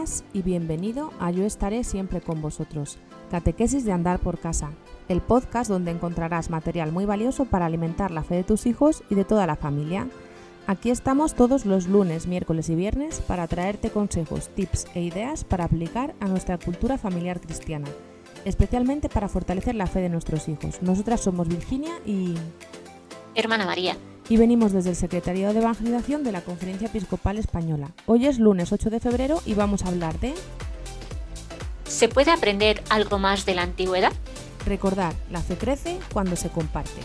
Buenas y bienvenido a Yo estaré siempre con vosotros, catequesis de andar por casa, el podcast donde encontrarás material muy valioso para alimentar la fe de tus hijos y de toda la familia. Aquí estamos todos los lunes, miércoles y viernes para traerte consejos, tips e ideas para aplicar a nuestra cultura familiar cristiana, especialmente para fortalecer la fe de nuestros hijos. Nosotras somos Virginia y... hermana María. Y venimos desde el Secretariado de Evangelización de la Conferencia Episcopal Española. Hoy es lunes 8 de febrero y vamos a hablar de... ¿Se puede aprender algo más de la antigüedad? Recordar, la fe crece cuando se comparte.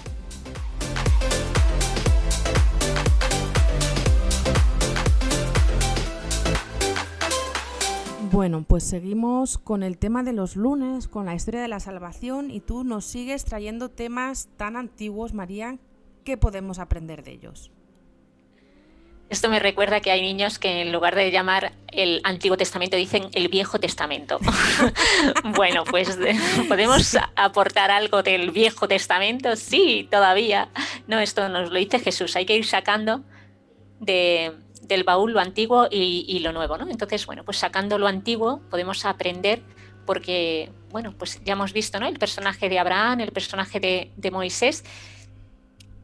Bueno, pues seguimos con el tema de los lunes, con la historia de la salvación, y tú nos sigues trayendo temas tan antiguos, María. ¿Qué podemos aprender de ellos? Esto me recuerda que hay niños que en lugar de llamar el Antiguo Testamento dicen el Viejo Testamento. Bueno, pues ¿podemos aportar algo del Viejo Testamento? Sí, todavía. No, esto nos lo dice Jesús. Hay que ir sacando del baúl lo antiguo y lo nuevo, ¿no? Entonces, bueno, pues sacando lo antiguo podemos aprender porque, bueno, pues ya hemos visto, ¿no? El personaje de Abraham, el personaje de Moisés...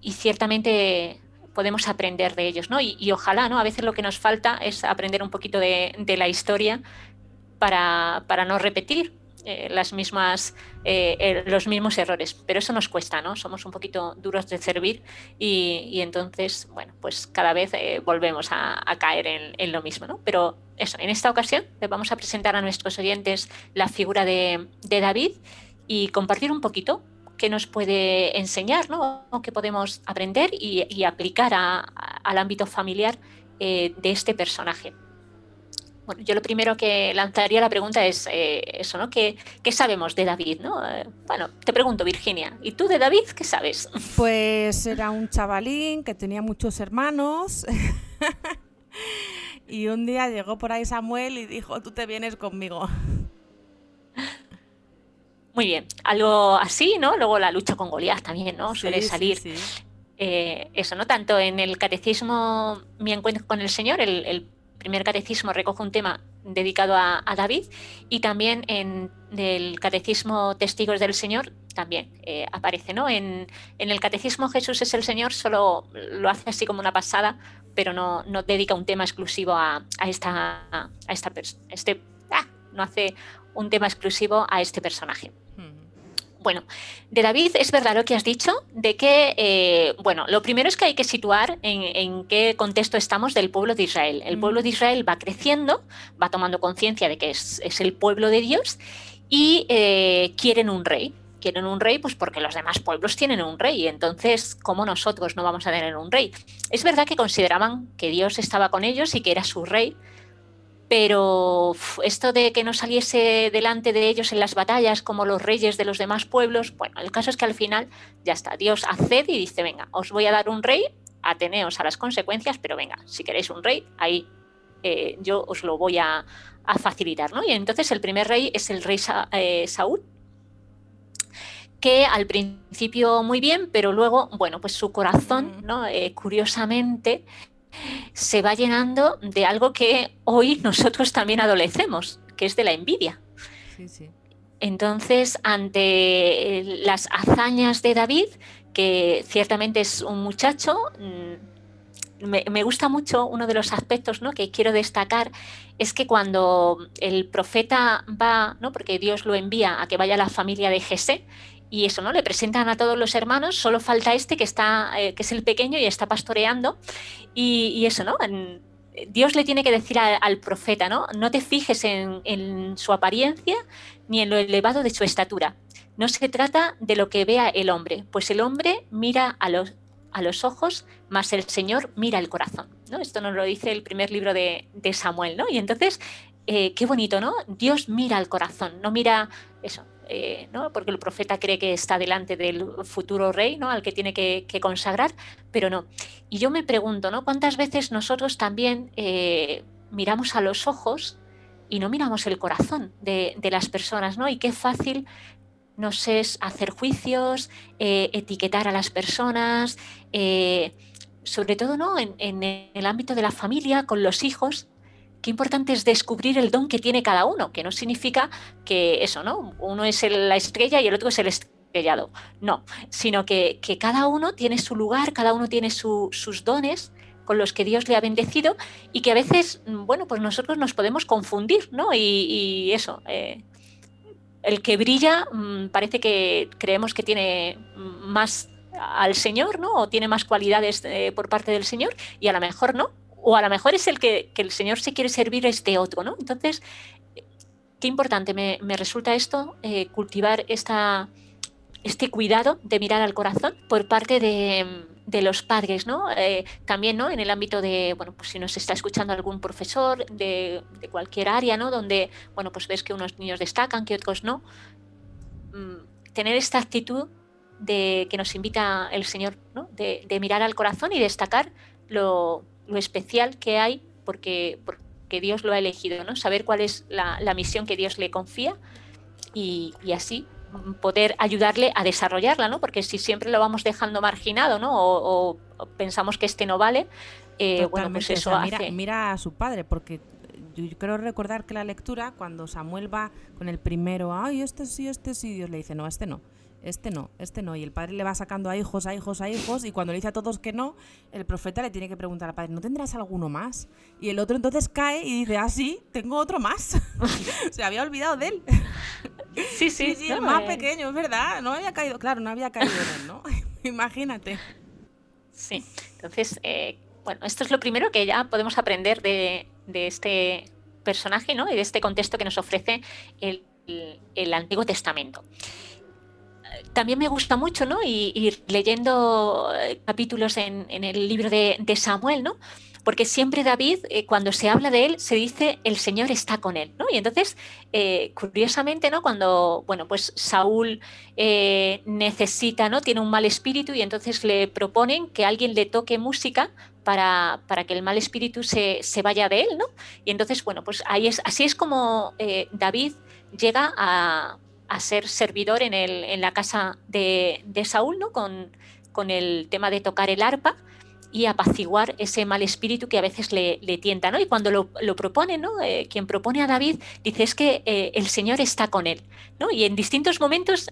Y ciertamente podemos aprender de ellos, ¿no? Y ojalá, ¿no? A veces lo que nos falta es aprender un poquito de la historia para no repetir los mismos errores. Pero eso nos cuesta, ¿no? Somos un poquito duros de servir y entonces, bueno, pues cada vez volvemos a caer en lo mismo, ¿no? Pero eso, en esta ocasión les vamos a presentar a nuestros oyentes la figura de David y compartir un poquito que nos puede enseñar, ¿no? O que podemos aprender y aplicar al ámbito familiar de este personaje. Bueno, yo lo primero que lanzaría la pregunta es eso, ¿no? ¿Qué sabemos de David, ¿no? Bueno, te pregunto, Virginia, ¿y tú de David qué sabes? Pues era un chavalín que tenía muchos hermanos y un día llegó por ahí Samuel y dijo, tú te vienes conmigo. Muy bien, algo así, ¿no? Luego la lucha con Goliat también, ¿no? Suele salir. Sí, sí. Eso, ¿no? Tanto en el catecismo Mi encuentro con el Señor, el primer catecismo recoge un tema dedicado a David, y también en el catecismo Testigos del Señor también aparece, ¿no? En el catecismo Jesús es el Señor, solo lo hace así como una pasada, pero no dedica un tema exclusivo no hace un tema exclusivo a este personaje. Bueno, de David es verdad lo que has dicho, de que, bueno, lo primero es que hay que situar en qué contexto estamos del pueblo de Israel. El pueblo de Israel va creciendo, va tomando conciencia de que es el pueblo de Dios y quieren un rey. Quieren un rey pues porque los demás pueblos tienen un rey, entonces, ¿cómo nosotros no vamos a tener un rey? Es verdad que consideraban que Dios estaba con ellos y que era su rey, pero esto de que no saliese delante de ellos en las batallas como los reyes de los demás pueblos, bueno, el caso es que al final ya está, Dios accede y dice, venga, os voy a dar un rey, ateneos a las consecuencias, pero venga, si queréis un rey, ahí yo os lo voy a facilitar, ¿no? Y entonces el primer rey es el rey Saúl, que al principio muy bien, pero luego, bueno, pues su corazón, ¿no? Curiosamente... se va llenando de algo que hoy nosotros también adolecemos, que es de la envidia. Sí, sí. Entonces, ante las hazañas de David, que ciertamente es un muchacho, me gusta mucho uno de los aspectos, ¿no?, que quiero destacar, es que cuando el profeta va, ¿no?, porque Dios lo envía a que vaya a la familia de Jesé, y eso, ¿no? Le presentan a todos los hermanos, solo falta este que es el pequeño y está pastoreando. Y eso, ¿no? Dios le tiene que decir al profeta, ¿no? No te fijes en su apariencia ni en lo elevado de su estatura. No se trata de lo que vea el hombre, pues el hombre mira a los ojos, mas el Señor mira el corazón, ¿no? Esto nos lo dice el primer libro de Samuel, ¿no? Y entonces, qué bonito, ¿no? Dios mira al corazón, no mira eso. ¿No? Porque el profeta cree que está delante del futuro rey, ¿no?, al que tiene que consagrar, pero no. Y yo me pregunto, ¿no?, ¿cuántas veces nosotros también miramos a los ojos y no miramos el corazón de las personas, ¿no? Y qué fácil nos es hacer juicios, etiquetar a las personas, sobre todo, ¿no?, en el ámbito de la familia, con los hijos. Qué importante es descubrir el don que tiene cada uno, que no significa que eso, ¿no? Uno es la estrella y el otro es el estrellado. No, sino que cada uno tiene su lugar, cada uno tiene sus dones con los que Dios le ha bendecido y que a veces, bueno, pues nosotros nos podemos confundir, ¿no? Y eso, el que brilla parece que creemos que tiene más al Señor, ¿no? O tiene más cualidades por parte del Señor y a lo mejor no. O a lo mejor es el que el Señor se quiere servir a este otro, ¿no? Entonces, qué importante me resulta esto, cultivar este cuidado de mirar al corazón por parte de los padres, ¿no? También, ¿no? En el ámbito de, bueno, pues si nos está escuchando algún profesor de cualquier área, ¿no? Donde, bueno, pues ves que unos niños destacan, que otros no. Tener esta actitud de que nos invita el Señor, ¿no? De mirar al corazón y destacar lo especial que hay porque Dios lo ha elegido, ¿no? Saber cuál es la misión que Dios le confía y así poder ayudarle a desarrollarla, ¿no? Porque si siempre lo vamos dejando marginado, ¿no? O pensamos que este no vale, bueno, pues eso, o sea, hace... Mira a su padre, porque yo creo recordar que la lectura, cuando Samuel va con el primero, ay, este sí, Dios le dice, no, este no. Este no. Y el padre le va sacando a hijos. Y cuando le dice a todos que no, el profeta le tiene que preguntar al padre, ¿no tendrás alguno más? Y el otro entonces cae y dice, ah, sí, tengo otro más. Se había olvidado de él. Sí, no, el más pequeño, es verdad. No había caído, claro, no había caído en él, ¿no? Imagínate. Sí, entonces, bueno, esto es lo primero que ya podemos aprender de este personaje, ¿no? Y de este contexto que nos ofrece el Antiguo Testamento. También me gusta mucho, ¿no? Ir leyendo capítulos en el libro de Samuel, ¿no? Porque siempre David, cuando se habla de él, se dice el Señor está con él, ¿no? Y entonces, curiosamente, ¿no? Cuando, bueno, pues Saúl necesita, ¿no? Tiene un mal espíritu y entonces le proponen que alguien le toque música para que el mal espíritu se vaya de él, ¿no? Y entonces, bueno, pues así es como David llega a ser servidor en la casa de Saúl, ¿no? Con el tema de tocar el arpa y apaciguar ese mal espíritu que a veces le tienta, ¿no? Y cuando lo propone, ¿no? Quien propone a David dice es que el Señor está con él, ¿no? Y en distintos momentos,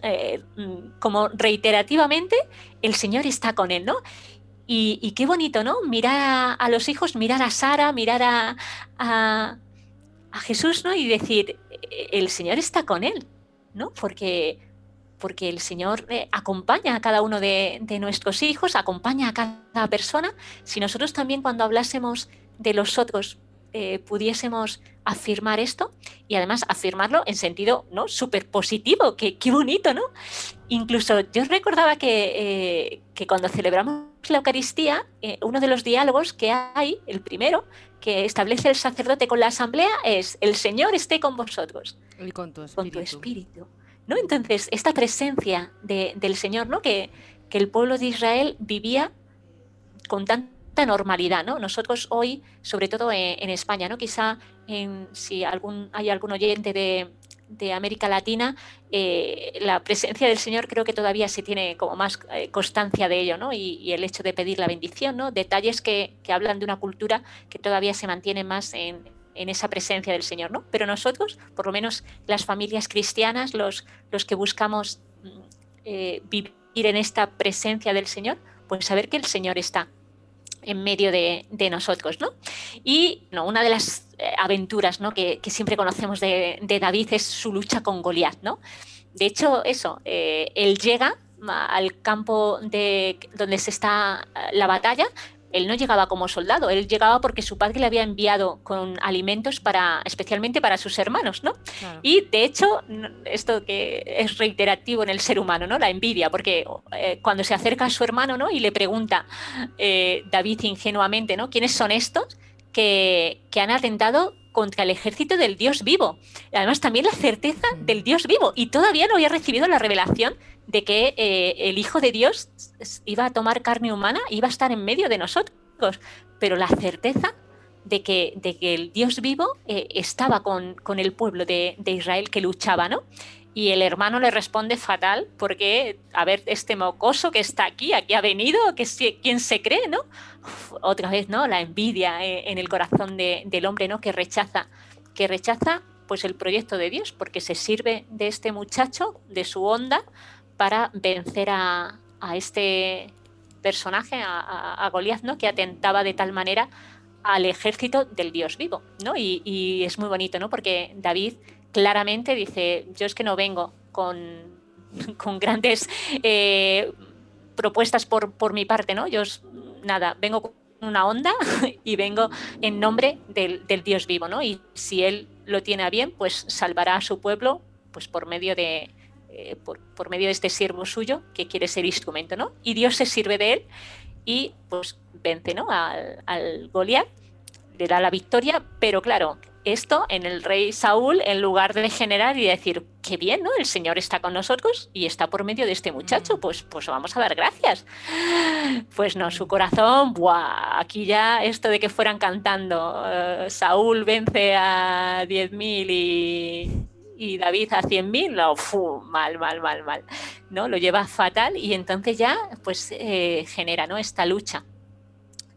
como reiterativamente, el Señor está con él, ¿no? Y qué bonito, ¿no? Mirar a los hijos, mirar a Sara, mirar a Jesús, ¿no? Y decir, el Señor está con él, ¿no? Porque el Señor acompaña a cada uno de nuestros hijos, acompaña a cada persona. Si nosotros también cuando hablásemos de los otros pudiésemos afirmar esto y además afirmarlo en sentido, ¿no? Súper positivo, qué bonito, ¿no? Incluso yo recordaba que cuando celebramos la Eucaristía, uno de los diálogos que hay, el primero, que establece el sacerdote con la asamblea es el Señor esté con vosotros. Y con tu espíritu. Con tu espíritu, ¿no? Entonces, esta presencia del Señor, ¿no? Que el pueblo de Israel vivía con tanta normalidad, ¿no? Nosotros hoy, sobre todo en España, ¿no? Quizá si hay algún oyente de América Latina, la presencia del Señor creo que todavía se tiene como más constancia de ello, ¿no? Y el hecho de pedir la bendición, ¿no? Detalles que hablan de una cultura que todavía se mantiene más en esa presencia del Señor, ¿no? Pero nosotros, por lo menos las familias cristianas, los que buscamos vivir en esta presencia del Señor, pues saber que el Señor está en medio de nosotros, ¿no? Y no, una de las aventuras, ¿no? que siempre conocemos de David es su lucha con Goliat, ¿no? De hecho, eso, él llega al campo donde se está la batalla. Él no llegaba como soldado, él llegaba porque su padre le había enviado con alimentos especialmente para sus hermanos, ¿no? Claro. Y de hecho, esto que es reiterativo en el ser humano, ¿no? La envidia, porque cuando se acerca a su hermano, ¿no? Y le pregunta David ingenuamente, ¿no? ¿Quiénes son estos que han atentado contra el ejército del Dios vivo? Además, también la certeza del Dios vivo. Y todavía no había recibido la revelación de que el Hijo de Dios iba a tomar carne humana, iba a estar en medio de nosotros. Pero la certeza de que el Dios vivo estaba con el pueblo de Israel que luchaba, ¿no? Y el hermano le responde fatal, porque, a ver, este mocoso que está aquí, aquí ha venido, que ¿quién se cree, no? Uf, otra vez, ¿no? La envidia en el corazón del hombre, ¿no? Que rechaza pues el proyecto de Dios, porque se sirve de este muchacho, de su onda, para vencer a este personaje, a Goliat, ¿no? Que atentaba de tal manera al ejército del Dios vivo, ¿no? Y es muy bonito, ¿no? Porque David claramente dice, yo es que no vengo con grandes propuestas por mi parte, ¿no? Yo nada, vengo con una onda y vengo en nombre del Dios vivo, ¿no? Y si él lo tiene a bien, pues salvará a su pueblo, pues por medio de este siervo suyo que quiere ser instrumento, ¿no? Y Dios se sirve de él y pues vence, ¿no? al Goliat, le da la victoria, pero claro, esto en el rey Saúl, en lugar de generar y decir, qué bien, ¿no? El Señor está con nosotros y está por medio de este muchacho, pues vamos a dar gracias. Pues no, su corazón, ¡buah! Aquí ya esto de que fueran cantando, Saúl vence a 10.000 y David a 100.000, no, mal, ¿no? Lo lleva fatal y entonces ya pues genera, ¿no? Esta lucha,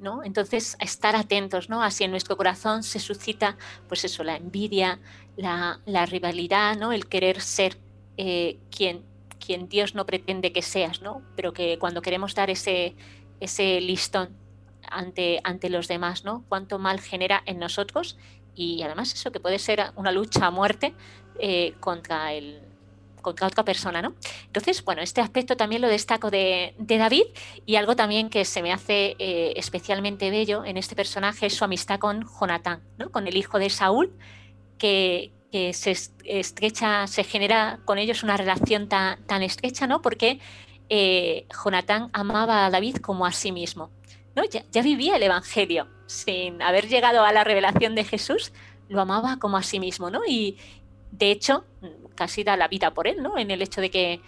¿no? Entonces, estar atentos, ¿no? Así en nuestro corazón se suscita, pues eso, la envidia, la rivalidad, ¿no? El querer ser quien Dios no pretende que seas, ¿no? Pero que cuando queremos dar ese listón ante los demás, ¿no? Cuánto mal genera en nosotros y además eso que puede ser una lucha a muerte contra otra persona, ¿no? Entonces, bueno, este aspecto también lo destaco de David, y algo también que se me hace especialmente bello en este personaje es su amistad con Jonatán, ¿no? Con el hijo de Saúl, que se estrecha, se genera con ellos una relación tan estrecha, ¿no? Porque Jonatán amaba a David como a sí mismo, ¿no? Ya vivía el Evangelio, sin haber llegado a la revelación de Jesús, lo amaba como a sí mismo, ¿no? Y de hecho, casi da la vida por él, ¿no? En el hecho de que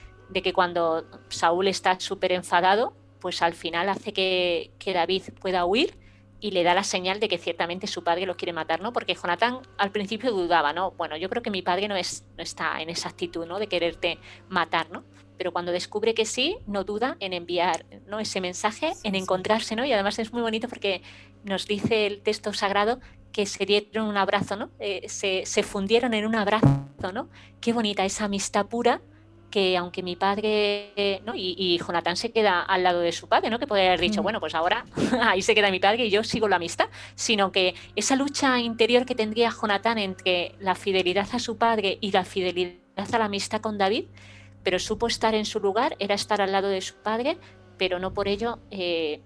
cuando Saúl está súper enfadado, pues al final hace que David pueda huir y le da la señal de que ciertamente su padre lo quiere matar, ¿no? Porque Jonatán al principio dudaba, ¿no? Bueno, yo creo que mi padre no está en esa actitud, ¿no? De quererte matar, ¿no? Pero cuando descubre que sí, no duda en enviar, ¿no? Ese mensaje, en encontrarse, ¿no? Y además es muy bonito porque nos dice el texto sagrado que se dieron un abrazo, ¿no? Se fundieron en un abrazo, ¿no? Qué bonita esa amistad pura que aunque mi padre, ¿no? y Jonatán se queda al lado de su padre, ¿no? Que podría haber dicho, bueno, pues ahora ahí se queda mi padre y yo sigo la amistad, sino que esa lucha interior que tendría Jonatán entre la fidelidad a su padre y la fidelidad a la amistad con David, pero supo estar en su lugar, era estar al lado de su padre, pero no por ello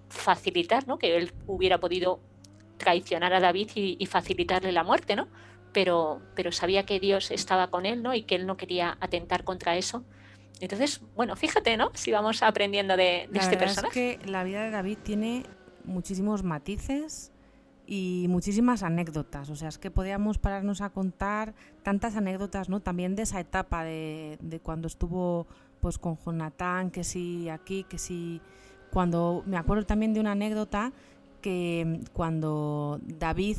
facilitar, ¿no? Que él hubiera podido traicionar a David y facilitarle la muerte, ¿no? Pero sabía que Dios estaba con él, ¿no? Y que él no quería atentar contra eso. Entonces, bueno, fíjate, ¿no? Si vamos aprendiendo de este personaje. Es que la vida de David tiene muchísimos matices y muchísimas anécdotas. O sea, es que podíamos pararnos a contar tantas anécdotas, ¿no? También de esa etapa de cuando estuvo pues con Jonatán, que sí aquí, que sí... Cuando me acuerdo también de una anécdota que cuando David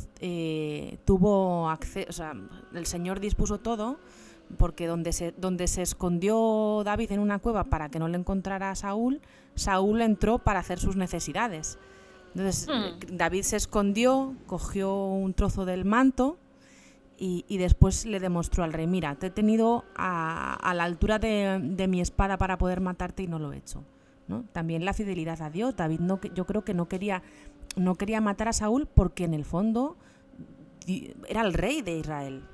tuvo acceso, o sea, el Señor dispuso todo, porque donde se escondió David en una cueva para que no le encontrara a Saúl, Saúl entró para hacer sus necesidades. Entonces David se escondió, cogió un trozo del manto y después le demostró al rey, mira, te he tenido a la altura de mi espada para poder matarte y no lo he hecho, ¿no? También la fidelidad a Dios. David no, yo creo que no quería matar a Saúl porque en el fondo era el rey de Israel,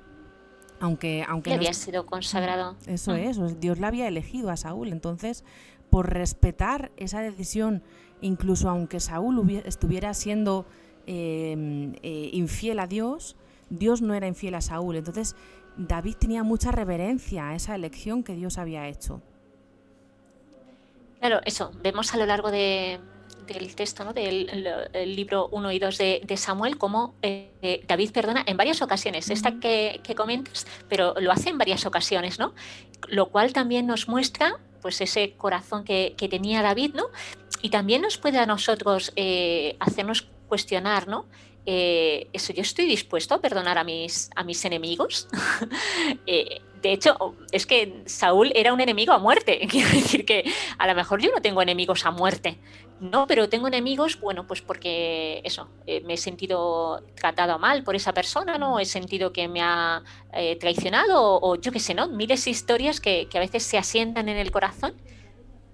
aunque le había sido consagrado. Eso es, Dios le había elegido a Saúl. Entonces, por respetar esa decisión, incluso aunque Saúl estuviera siendo infiel a Dios, Dios no era infiel a Saúl. Entonces, David tenía mucha reverencia a esa elección que Dios había hecho. Claro, eso, vemos a lo largo del texto, ¿no? del libro 1 y 2 de Samuel, como David perdona en varias ocasiones, esta que comentas, pero lo hace en varias ocasiones, ¿no? Lo cual también nos muestra pues ese corazón que tenía David, ¿no? Y también nos puede a nosotros hacernos cuestionar, ¿no? eso, yo estoy dispuesto a perdonar a mis enemigos. De hecho, es que Saúl era un enemigo a muerte. Quiero decir que a lo mejor yo no tengo enemigos a muerte, no, pero tengo enemigos, bueno, pues porque eso, me he sentido tratado mal por esa persona, ¿no? He sentido que me ha traicionado, o yo qué sé, ¿no? Miles de historias que a veces se asientan en el corazón,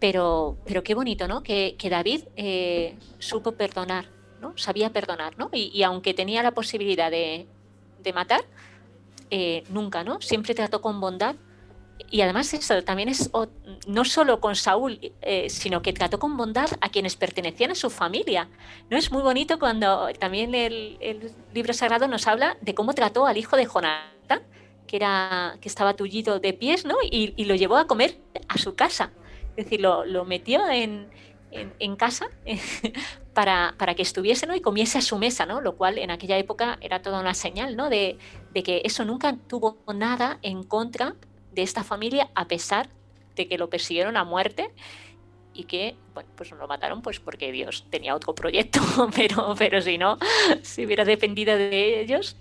pero qué bonito, ¿no? Que David supo perdonar, ¿no? Sabía perdonar, ¿no? Y aunque tenía la posibilidad de matar, nunca, ¿no? Siempre trató con bondad. Y además eso también es no solo con Saúl, sino que trató con bondad a quienes pertenecían a su familia, ¿no? Es muy bonito cuando también el libro sagrado nos habla de cómo trató al hijo de Jonatán, que estaba tullido de pies, ¿no? Y lo llevó a comer a su casa. Es decir, lo metió en casa para que estuviese, ¿no? Y comiese a su mesa, ¿no? Lo cual en aquella época era toda una señal, ¿no? De que eso nunca tuvo nada en contra de esta familia, a pesar de que lo persiguieron a muerte y que, bueno, pues lo mataron pues porque Dios tenía otro proyecto, pero si no, si hubiera dependido de ellos,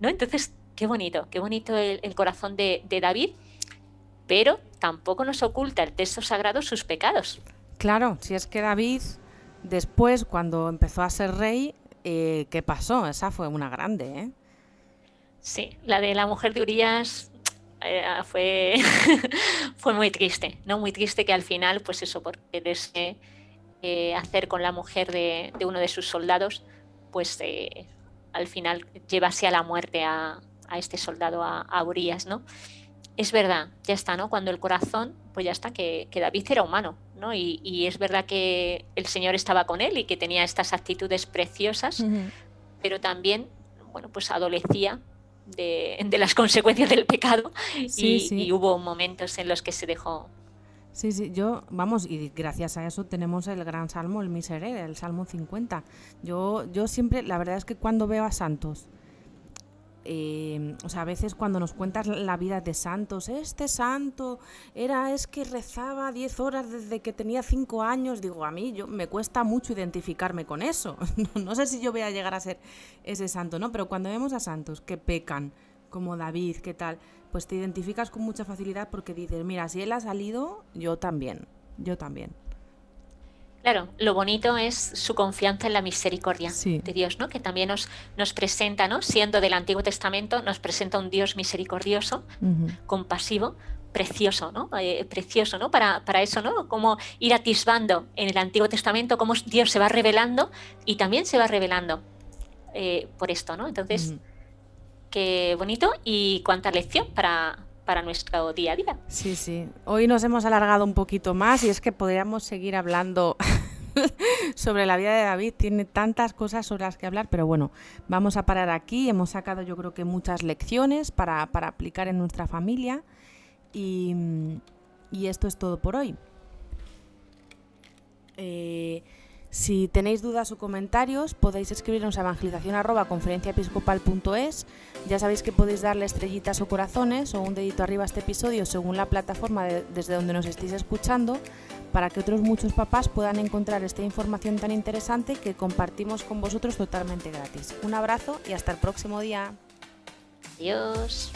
¿no? Entonces, qué bonito el corazón de David, pero tampoco nos oculta el texto sagrado sus pecados. Claro, si es que David, después, cuando empezó a ser rey, ¿qué pasó? Esa fue una grande, ¿eh? Sí, la de la mujer de Urias fue muy triste, ¿no? Muy triste que al final, pues eso, por quererse hacer con la mujer de uno de sus soldados, pues al final llevase a la muerte a este soldado, a Urias, ¿no? Es verdad, ya está, ¿no? Cuando el corazón, pues ya está, que David era humano, ¿no? Y es verdad que el Señor estaba con él y que tenía estas actitudes preciosas, uh-huh, pero también, bueno, pues adolecía de las consecuencias del pecado, sí, y hubo momentos en los que se dejó. Sí, sí, yo, vamos, y gracias a eso tenemos el gran salmo, el Miseré, el Salmo 50. Yo siempre, la verdad es que cuando veo a santos, o sea, a veces cuando nos cuentas la vida de santos, este santo es que rezaba 10 horas desde que tenía 5 años, digo, a mí me cuesta mucho identificarme con eso. No sé si yo voy a llegar a ser ese santo, ¿no? Pero cuando vemos a santos que pecan, como David, ¿qué tal? Pues te identificas con mucha facilidad porque dices, mira, si él ha salido, yo también. Claro, lo bonito es su confianza en la misericordia, sí, de Dios, ¿no? Que también nos presenta, ¿no? Siendo del Antiguo Testamento, nos presenta un Dios misericordioso, uh-huh, compasivo, precioso, ¿no? Precioso, ¿no? Para eso, ¿no? Como ir atisbando en el Antiguo Testamento cómo Dios se va revelando y también se va revelando por esto, ¿no? Entonces, uh-huh, qué bonito y cuánta lección para nuestro día a día. Sí, sí. Hoy nos hemos alargado un poquito más y es que podríamos seguir hablando sobre la vida de David. Tiene tantas cosas sobre las que hablar, pero bueno, vamos a parar aquí. Hemos sacado, yo creo que muchas lecciones para aplicar en nuestra familia y esto es todo por hoy. Si tenéis dudas o comentarios, podéis escribirnos a evangelizacion@conferenciaepiscopal.es. Ya sabéis que podéis darle estrellitas o corazones o un dedito arriba a este episodio según la plataforma desde donde nos estéis escuchando, para que otros muchos papás puedan encontrar esta información tan interesante que compartimos con vosotros totalmente gratis. Un abrazo y hasta el próximo día. Adiós.